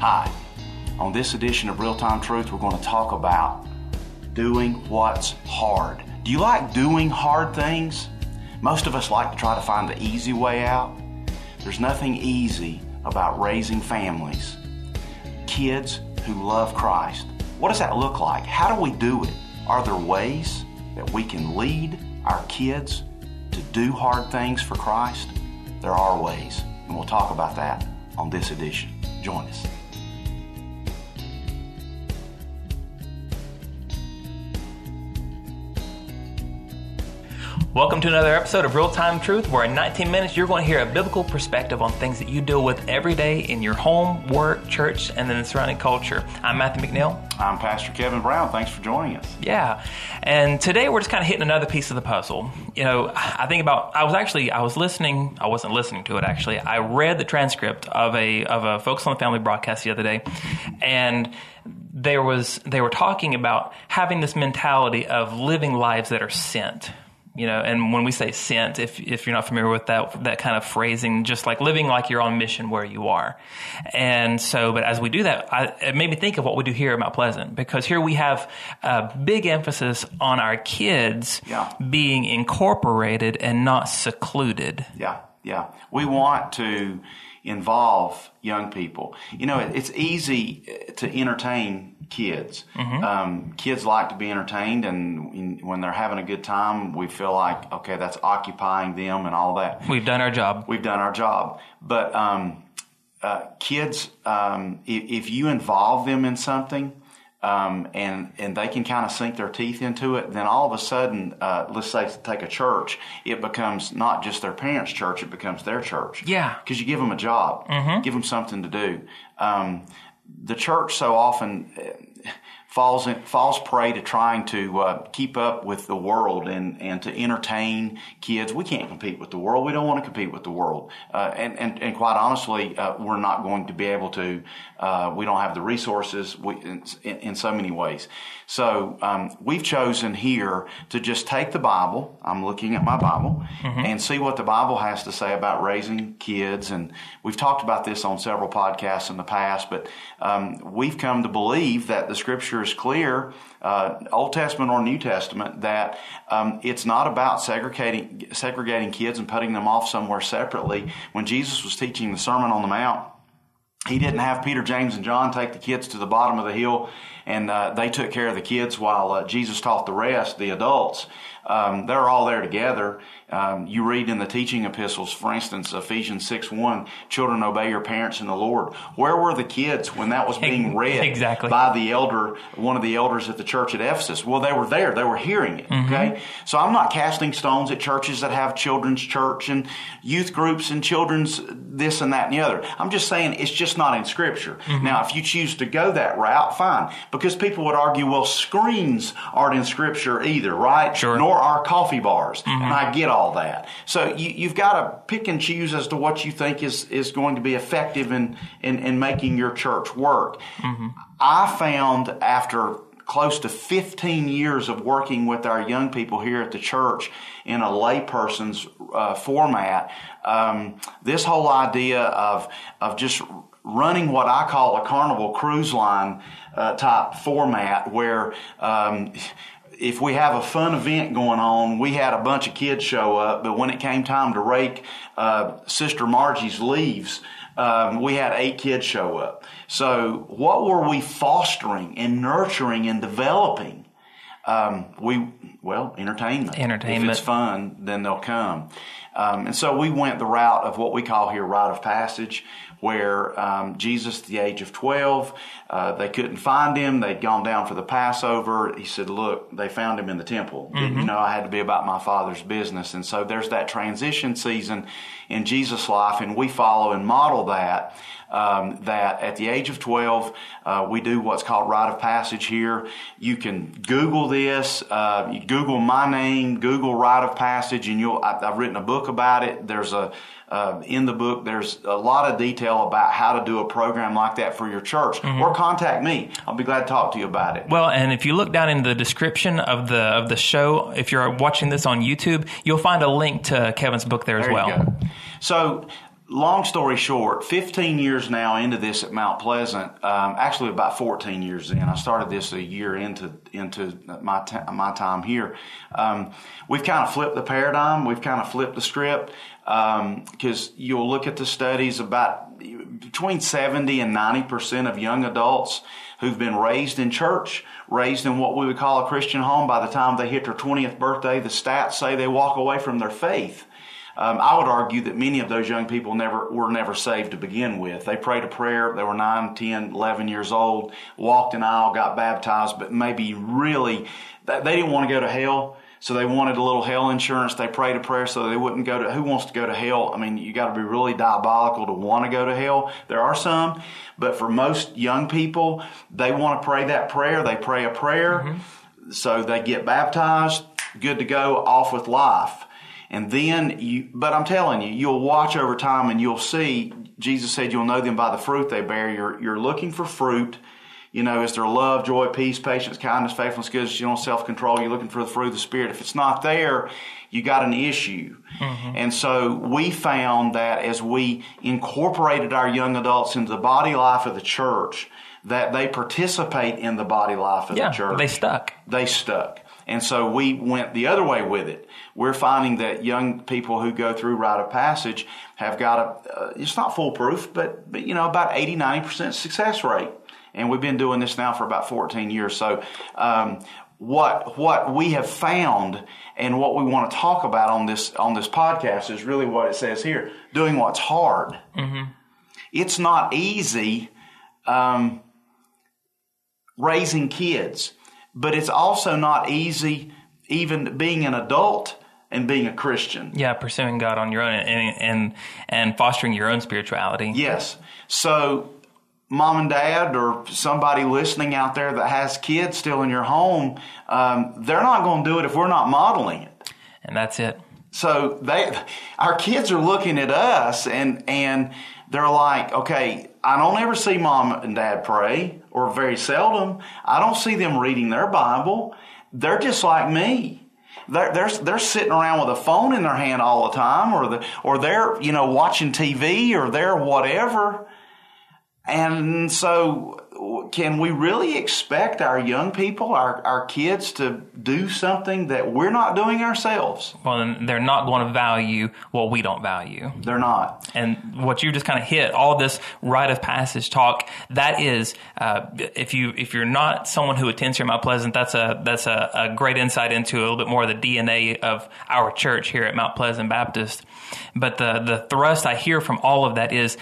Hi, on this edition of Real Time Truth, we're going to talk about doing what's hard. Do you like doing hard things? Most of us like to try to find the easy way out. There's nothing easy about raising families, kids who love Christ. What does that look like? How do we do it? Are there ways that we can lead our kids to do hard things for Christ? There are ways, and we'll talk about that on this edition. Join us. Welcome to another episode of Real Time Truth, where in 19 minutes you're going to hear a biblical perspective on things that you deal with every day in your home, work, church, and then the surrounding culture. I'm Matthew McNeil. I'm Pastor Kevin Brown. Thanks for joining us. Yeah, and today we're just kind of hitting another piece of the puzzle. You know, I think about, I wasn't listening to it actually. I read the transcript of a Focus on the Family broadcast the other day, and they were talking about having this mentality of living lives that are sent. You know, and when we say sent, if you're not familiar with that kind of phrasing, just like living like you're on mission where you are. And so, but as we do that, it made me think of what we do here at Mount Pleasant, because here we have a big emphasis on our kids being incorporated and not secluded. Yeah. We want to involve young people. You know, it's easy to entertain kids. Mm-hmm. Kids like to be entertained, and when they're having a good time, we feel like, okay, that's occupying them and all that. We've done our job. But kids, if you involve them in something, and they can kind of sink their teeth into it, then all of a sudden, let's say take a church, it becomes not just their parents' church, it becomes their church. Yeah. Because you give them a job, mm-hmm. give them something to do. The church so often falls prey to trying to keep up with the world and to entertain kids. We can't compete with the world. We don't want to compete with the world. And quite honestly, we're not going to be able to. We don't have the resources in so many ways. So we've chosen here to just take the Bible. I'm looking at my Bible, mm-hmm. and see what the Bible has to say about raising kids. And we've talked about this on several podcasts in the past, but we've come to believe that the Scripture is clear, Old Testament or New Testament, that it's not about segregating kids and putting them off somewhere separately. When Jesus was teaching the Sermon on the Mount, he didn't have Peter, James, and John take the kids to the bottom of the hill, and they took care of the kids while Jesus taught the rest, the adults. They're all there together. You read in the teaching epistles, for instance, Ephesians 6:1, children, obey your parents in the Lord. Where were the kids when that was being read exactly. by the elder, one of the elders at the church at Ephesus? Well, they were there. They were hearing it. Mm-hmm. Okay. So I'm not casting stones at churches that have children's church and youth groups and children's this and that and the other. I'm just saying it's just not in Scripture. Mm-hmm. Now, if you choose to go that route, fine. Because people would argue, well, screens aren't in Scripture either, right? Sure. Nor are coffee bars, mm-hmm. and I get all that. So you've got to pick and choose as to what you think is going to be effective in making your church work. Mm-hmm. I found after close to 15 years of working with our young people here at the church in a layperson's format, this whole idea of just running what I call a Carnival Cruise Line type format where if we have a fun event going on, we had a bunch of kids show up, but when it came time to rake Sister Margie's leaves, we had 8 kids show up. So what were we fostering and nurturing and developing? Entertainment. Entertainment. If it's fun, then they'll come. And so we went the route of what we call here Rite of Passage, where Jesus, at the age of 12, they couldn't find him. They'd gone down for the Passover. He said, look, they found him in the temple. Mm-hmm. Didn't know I had to be about my Father's business. And so there's that transition season in Jesus' life, and we follow and model that, that at the age of 12, we do what's called Rite of Passage here. You can Google this. You Google my name, Google Rite of Passage, and I've written a book about it. There's in the book, there's a lot of detail about how to do a program like that for your church. Mm-hmm. Or contact me. I'll be glad to talk to you about it. Well, and if you look down in the description of the show, if you're watching this on YouTube, you'll find a link to Kevin's book there as well. You go. So Long story short, 15 years now into this at Mount Pleasant, actually about 14 years in. I started this a year into my time here. We've kind of flipped the paradigm. We've kind of flipped the script, because you'll look at the studies about between 70 and 90% of young adults who've been raised in church, raised in what we would call a Christian home, by the time they hit their 20th birthday, the stats say they walk away from their faith. I would argue that many of those young people were never saved to begin with. They prayed a prayer. They were 9, 10, 11 years old, walked an aisle, got baptized, but maybe really they didn't want to go to hell, so they wanted a little hell insurance. They prayed a prayer so they wouldn't go to. Who wants to go to hell? I mean, you got to be really diabolical to want to go to hell. There are some, but for most young people, they want to pray that prayer. They pray a prayer, so they get baptized, good to go, off with life. And then, but I'm telling you, you'll watch over time and you'll see, Jesus said you'll know them by the fruit they bear. You're looking for fruit. You know, is there love, joy, peace, patience, kindness, faithfulness, goodness, self-control? You're looking for the fruit of the Spirit. If it's not there, you got an issue. And so we found that as we incorporated our young adults into the body life of the church, that they participate in the body life of the church. They stuck. And so we went the other way with it. We're finding that young people who go through Rite of Passage have got it's not foolproof, but about 80, 90% success rate. And we've been doing this now for about 14 years. So what we have found and what we want to talk about on this podcast is really what it says here, doing what's hard. It's not easy raising kids. But it's also not easy even being an adult and being a Christian. Yeah, pursuing God on your own and fostering your own spirituality. Yes. So mom and dad or somebody listening out there that has kids still in your home, they're not going to do it if we're not modeling it. And that's it. So our kids are looking at us and they're like, okay, I don't ever see mom and dad pray, or very seldom. I don't see them reading their Bible. They're just like me. They're sitting around with a phone in their hand all the time, or they're watching TV, or they're whatever. And so, can we really expect our young people, our kids, to do something that we're not doing ourselves? Well, they're not going to value what we don't value. They're not. And what you just kind of hit, all this rite of passage talk, that is, if you're not someone who attends here at Mount Pleasant, that's a great insight into a little bit more of the DNA of our church here at Mount Pleasant Baptist. But the thrust I hear from all of that is,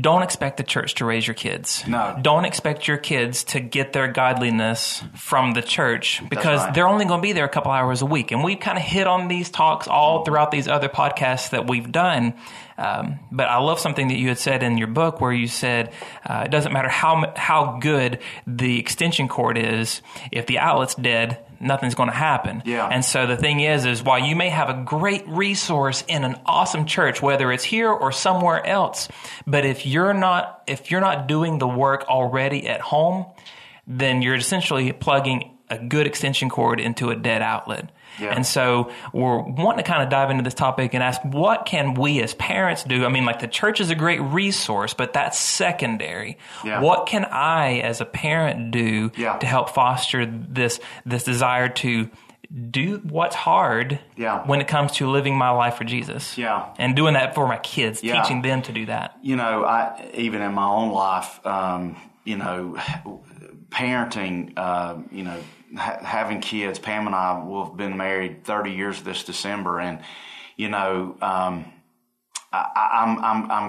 don't expect the church to raise your kids. No. Don't expect your kids to get their godliness from the church, because they're only going to be there a couple hours a week. And we've kind of hit on these talks all throughout these other podcasts that we've done. But I love something that you had said in your book where you said it doesn't matter how good the extension cord is, if the outlet's dead, nothing's going to happen. Yeah. And so the thing is while you may have a great resource in an awesome church, whether it's here or somewhere else, but if you're not doing the work already at home, then you're essentially plugging a good extension cord into a dead outlet. Yeah. And so we're wanting to kind of dive into this topic and ask, what can we as parents do? I mean, like, the church is a great resource, but that's secondary. Yeah. What can I as a parent do to help foster this desire to do what's hard when it comes to living my life for Jesus? Yeah. And doing that for my kids, teaching them to do that. I even in my own life, parenting, having kids. Pam and I will have been married 30 years this December, and I'm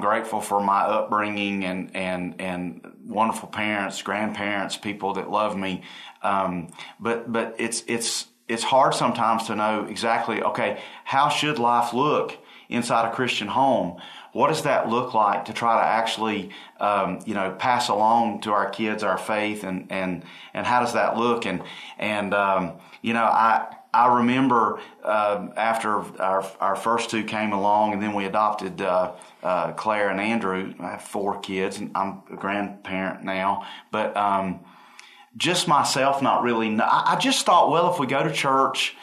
grateful for my upbringing and wonderful parents, grandparents, people that love me. But it's hard sometimes to know exactly, okay, how should life look inside a Christian home? What does that look like to try to actually, pass along to our kids our faith, and how does that look? I remember after our first two came along, and then we adopted Claire and Andrew. I have 4 kids, and I'm a grandparent now, but just myself, not really. I just thought, well, if we go to church,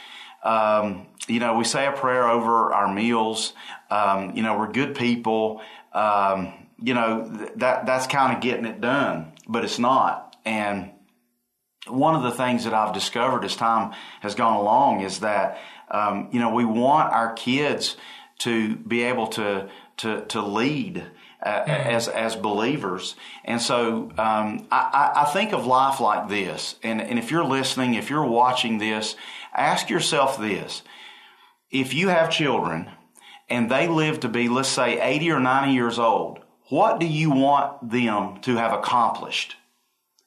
We say a prayer over our meals. We're good people. That's kind of getting it done, but it's not. And one of the things that I've discovered as time has gone along is that, we want our kids to be able to lead as believers. And so I think of life like this. And if you're listening, if you're watching this, ask yourself this. If you have children and they live to be, let's say, 80 or 90 years old, what do you want them to have accomplished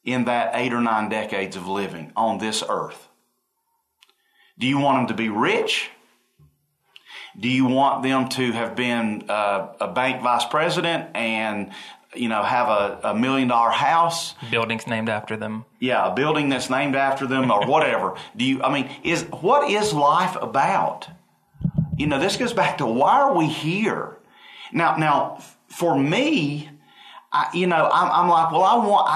in that 8 or 9 decades of living on this earth? Do you want them to be rich? Do you want them to have been a bank vice president and, have a $1 million house? Buildings named after them. Yeah, a building that's named after them or whatever. What is life about? This goes back to why are we here? Now, for me, I'm like, well,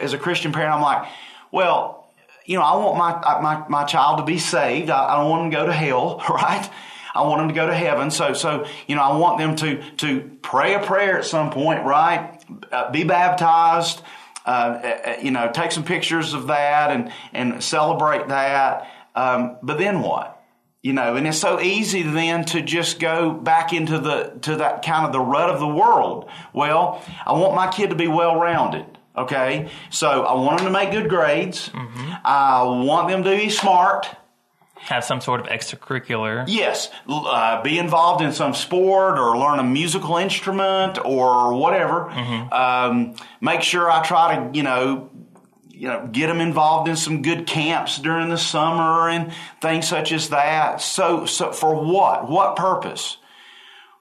as a Christian parent, I'm like, well, I want my child to be saved. I don't want him to go to hell, right? I want them to go to heaven. So, I want them to pray a prayer at some point, right? Be baptized, take some pictures of that and celebrate that. But then what? And it's so easy then to just go back into that kind of the rut of the world. Well, I want my kid to be well-rounded. Okay. So I want them to make good grades. Mm-hmm. I want them to be smart. Have some sort of extracurricular. Yes. Be involved in some sport or learn a musical instrument or whatever. Mm-hmm. Make sure I try to, get them involved in some good camps during the summer and things such as that. So for what? What purpose?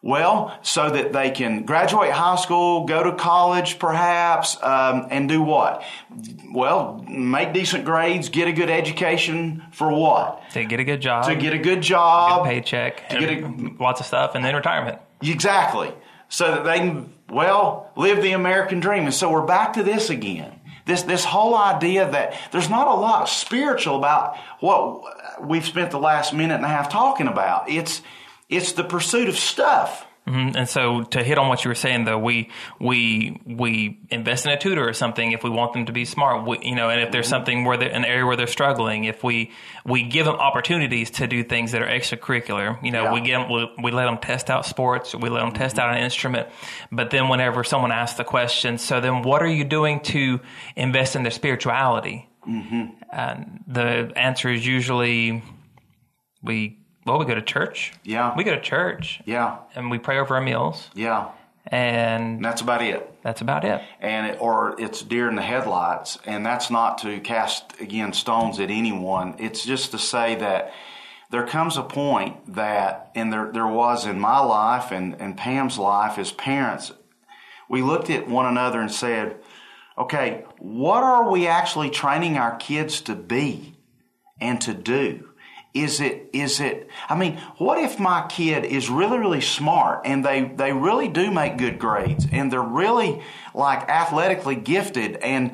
Well, so that they can graduate high school, go to college perhaps, and do what? Well, make decent grades, get a good education for what? To get a good job. Good paycheck. Lots of stuff, and then retirement. Exactly. So that they can, live the American dream. And so we're back to this again. This whole idea that there's not a lot spiritual about what we've spent the last minute and a half talking about. It's the pursuit of stuff. Mm-hmm. And so to hit on what you were saying, though, we invest in a tutor or something if we want them to be smart, and if there's something an area where they're struggling, if we give them opportunities to do things that are extracurricular, we give them, we let them test out sports, we let them mm-hmm. test out an instrument. But then whenever someone asks the question, so then what are you doing to invest in their spirituality? Mm-hmm. The answer is usually we go to church. Yeah. Yeah. And we pray over our meals. Yeah. And that's about it. And it's deer in the headlights. And that's not to cast, again, stones at anyone. It's just to say that there comes a point that, and there was in my life and Pam's life as parents, we looked at one another and said, okay, what are we actually training our kids to be and to do? What if my kid is really, really smart and they really do make good grades and they're really like athletically gifted and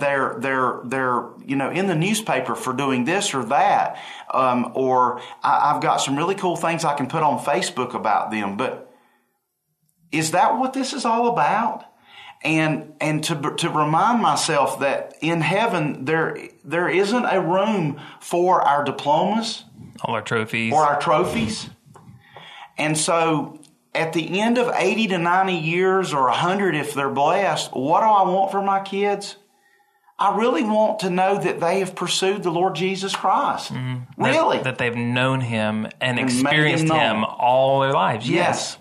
they're in the newspaper for doing this or that, or I've got some really cool things I can put on Facebook about them, but is that what this is all about? And to remind myself that in heaven there isn't a room for our diplomas, or our trophies, and so at the end of 80 to 90 years or 100, if they're blessed, what do I want for my kids? I really want to know that they have pursued the Lord Jesus Christ, mm-hmm. really, that they've known Him and experienced Him all their lives. Yes.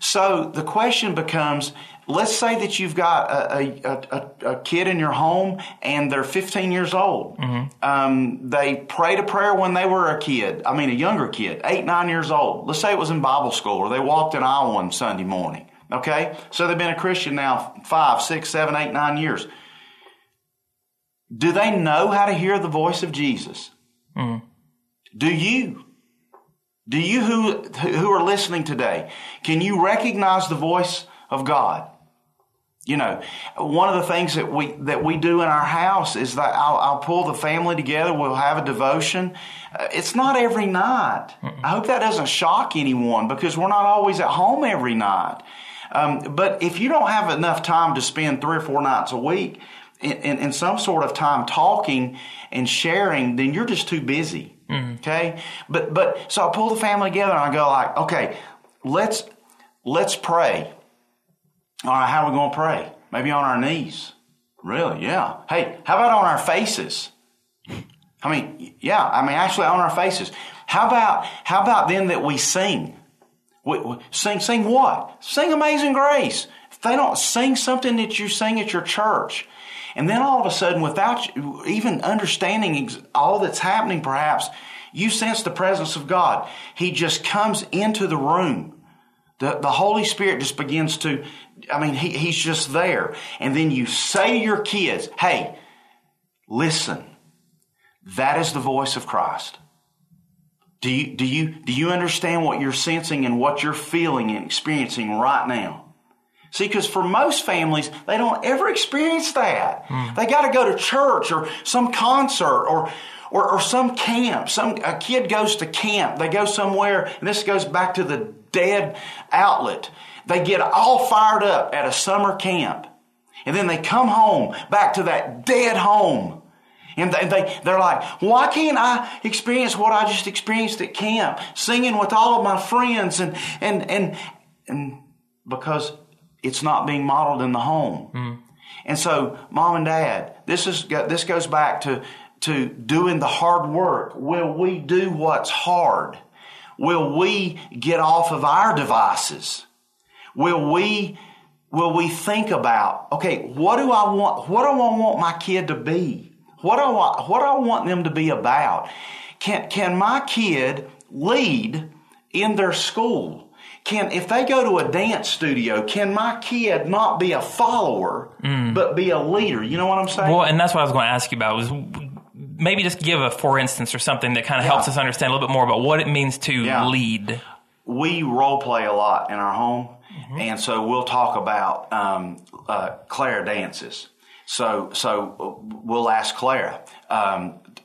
So the question becomes. Let's say that you've got a kid in your home and they're 15 years old. Mm-hmm. They prayed a prayer when they were a younger kid, 8, 9 years old. Let's say it was in Bible school or they walked an aisle one Sunday morning. Okay? So they've been a Christian now 5, 6, 7, 8, 9 years. Do they know how to hear the voice of Jesus? Mm-hmm. Do you? Do you who are listening today, can you recognize the voice of God? You know, one of the things that we do in our house is that I'll pull the family together. We'll have a devotion. It's not every night. I hope that doesn't shock anyone because we're not always at home every night. But if you don't have enough time to spend 3 or 4 nights a week in some sort of time talking and sharing, then you're just too busy. Mm-hmm. Okay. But so I pull the family together and I go like, okay, let's pray. All right, how are we going to pray? Maybe on our knees. Really? Yeah. Hey, how about on our faces? I mean, yeah. I mean, actually on our faces. How about then that we sing? Sing what? Sing Amazing Grace. If they don't sing something that you sing at your church. And then all of a sudden, without even understanding all that's happening, perhaps, you sense the presence of God. He just comes into the room. The Holy Spirit just begins to, I mean, He's just there. And then you say to your kids, hey, listen, that is the voice of Christ. Do you understand what you're sensing and what you're feeling and experiencing right now? See, because for most families, they don't ever experience that. Mm. They got to go to church or some concert or some camp. A kid goes to camp. They go somewhere, and this goes back to the dead outlet. They get all fired up at a summer camp, and then they come home back to that dead home. And they're like, why can't I experience what I just experienced at camp, singing with all of my friends and because it's not being modeled in the home. Mm. And so, mom and dad, this goes back to doing the hard work. Will we do what's hard? Will we get off of our devices? Will we think about, okay, what do I want? What do I want my kid to be? What do I want them to be about? Can my kid lead in their school? If they go to a dance studio, can my kid not be a follower, but be a leader? You know what I'm saying? Well, and that's what I was going to ask you about was maybe just give a for instance or something that kind of helps us understand a little bit more about what it means to lead. We role play a lot in our home, and so we'll talk about Claire dances. So we'll ask Claire,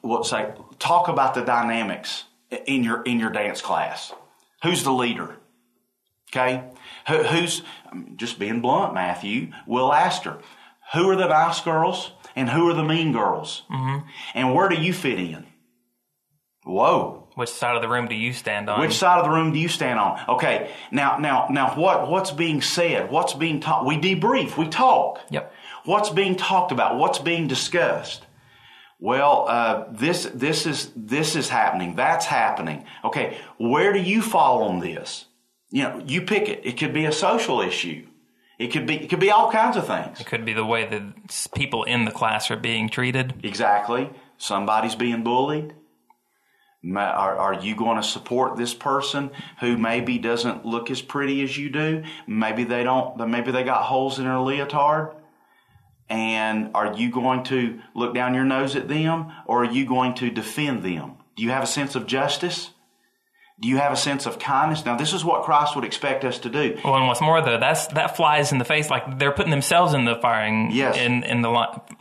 we'll say, talk about the dynamics in your dance class. Who's the leader? Okay, who's, just being blunt, Matthew, we'll ask her, who are the nice girls and who are the mean girls? Mm-hmm. And where do you fit in? Whoa. Which side of the room do you stand on? Okay, now what's being said? What's being taught? We debrief, we talk. Yep. What's being talked about? What's being discussed? Well, this is happening. That's happening. Okay, where do you fall on this? You know, you pick it. It could be a social issue. It could be all kinds of things. It could be the way that people in the class are being treated. Exactly. Somebody's being bullied. Are you going to support this person who maybe doesn't look as pretty as you do? Maybe they don't. Maybe they got holes in their leotard. And are you going to look down your nose at them, or are you going to defend them? Do you have a sense of justice? Do you have a sense of kindness? Now, this is what Christ would expect us to do. Well, and what's more, though, that flies in the face. Like, they're putting themselves in the firing, in the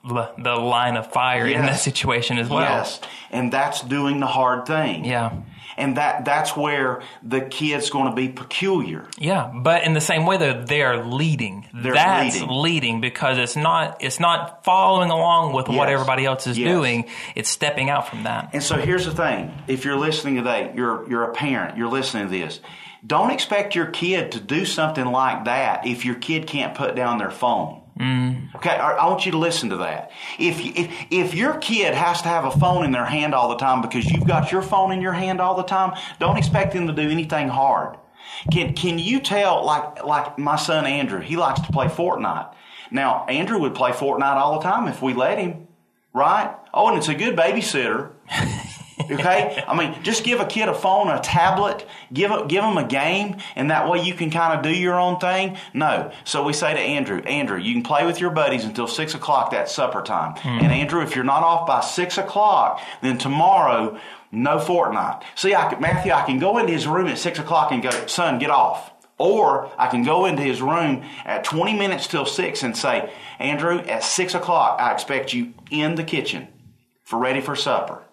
line of fire in that situation as well. Yes, and that's doing the hard thing. Yeah. And that's where the kid's going to be peculiar. Yeah, but in the same way, though, they're leading. That's leading because it's not following along with what everybody else is doing. It's stepping out from that. And so here's the thing. If you're listening today, you're a parent, you're listening to this. Don't expect your kid to do something like that if your kid can't put down their phone. Mm. Okay, I want you to listen to that. If your kid has to have a phone in their hand all the time because you've got your phone in your hand all the time, don't expect them to do anything hard. Can you tell, like my son Andrew, he likes to play Fortnite. Now, Andrew would play Fortnite all the time if we let him, right? Oh, and it's a good babysitter. Okay? I mean, just give a kid a phone, a tablet, give them a game, and that way you can kind of do your own thing. No. So we say to Andrew, you can play with your buddies until 6 o'clock. That's supper time. Mm. And Andrew, if you're not off by 6 o'clock, then tomorrow, no Fortnite. See, Matthew, I can go into his room at 6 o'clock and go, son, get off. Or I can go into his room at 20 minutes till 6 and say, Andrew, at 6 o'clock, I expect you in the kitchen for ready for supper.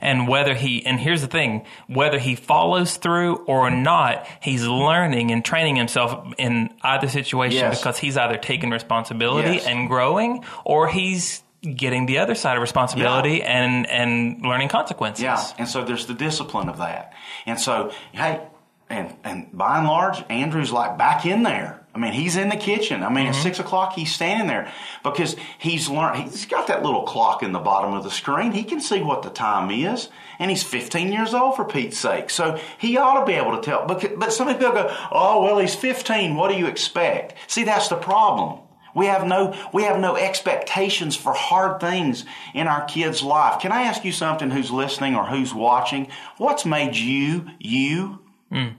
And whether he, and here's the thing, whether he follows through or not, he's learning and training himself in either situation because he's either taking responsibility and growing, or he's getting the other side of responsibility and learning consequences. Yeah, and so there's the discipline of that. And so, hey, and by and large, Andrew's like back in there. I mean, he's in the kitchen. I mean, at 6 o'clock, he's standing there because he's learned. He's got that little clock in the bottom of the screen. He can see what the time is, and he's 15 years old, for Pete's sake. So he ought to be able to tell. But some people go, "Oh, well, he's 15. What do you expect?" See, that's the problem. We have no expectations for hard things in our kids' life. Can I ask you something? Who's listening or who's watching? What's made you you? Mm.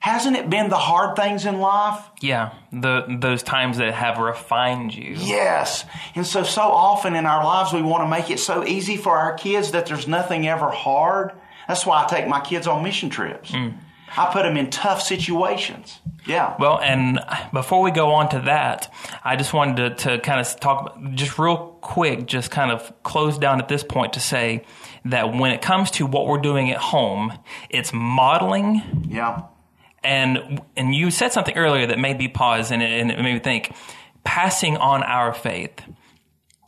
Hasn't it been the hard things in life? Yeah, those times that have refined you. Yes. And so often in our lives we want to make it so easy for our kids that there's nothing ever hard. That's why I take my kids on mission trips. Mm. I put them in tough situations. Yeah. Well, and before we go on to that, I just wanted to kind of talk just real quick, just kind of close down at this point to say that when it comes to what we're doing at home, it's modeling. Yeah. And you said something earlier that made me pause, and it made me think, passing on our faith.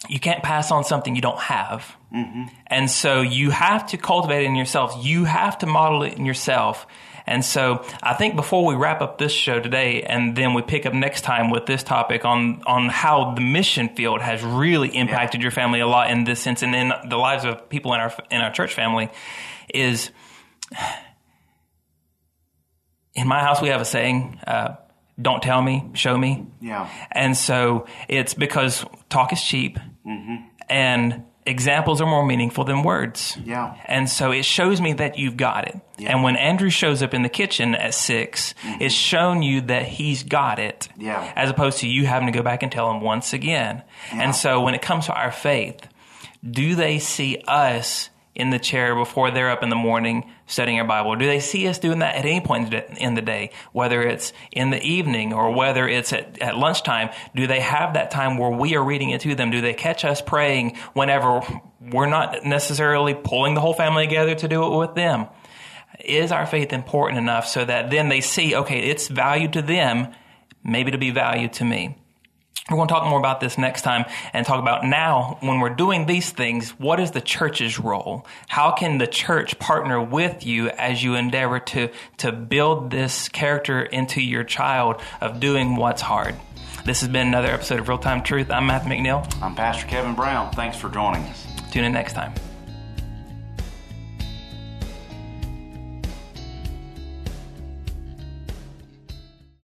You can't pass on something you don't have. Mm-hmm. And so you have to cultivate it in yourself. You have to model it in yourself. And so I think before we wrap up this show today, and then we pick up next time with this topic on how the mission field has really impacted your family a lot in this sense, and in the lives of people in our church family, is... In my house, we have a saying, don't tell me, show me. Yeah. And so it's because talk is cheap and examples are more meaningful than words. Yeah. And so it shows me that you've got it. Yeah. And when Andrew shows up in the kitchen at 6, it's shown you that he's got it as opposed to you having to go back and tell him once again. Yeah. And so when it comes to our faith, do they see us in the chair before they're up in the morning studying our Bible? Do they see us doing that at any point in the day, whether it's in the evening or whether it's at lunchtime? Do they have that time where we are reading it to them? Do they catch us praying whenever we're not necessarily pulling the whole family together to do it with them? Is our faith important enough so that then they see, okay, it's value to them, maybe to be value to me? We're going to talk more about this next time and talk about now when we're doing these things, what is the church's role? How can the church partner with you as you endeavor to build this character into your child of doing what's hard? This has been another episode of Real Time Truth. I'm Matthew McNeil. I'm Pastor Kevin Brown. Thanks for joining us. Tune in next time.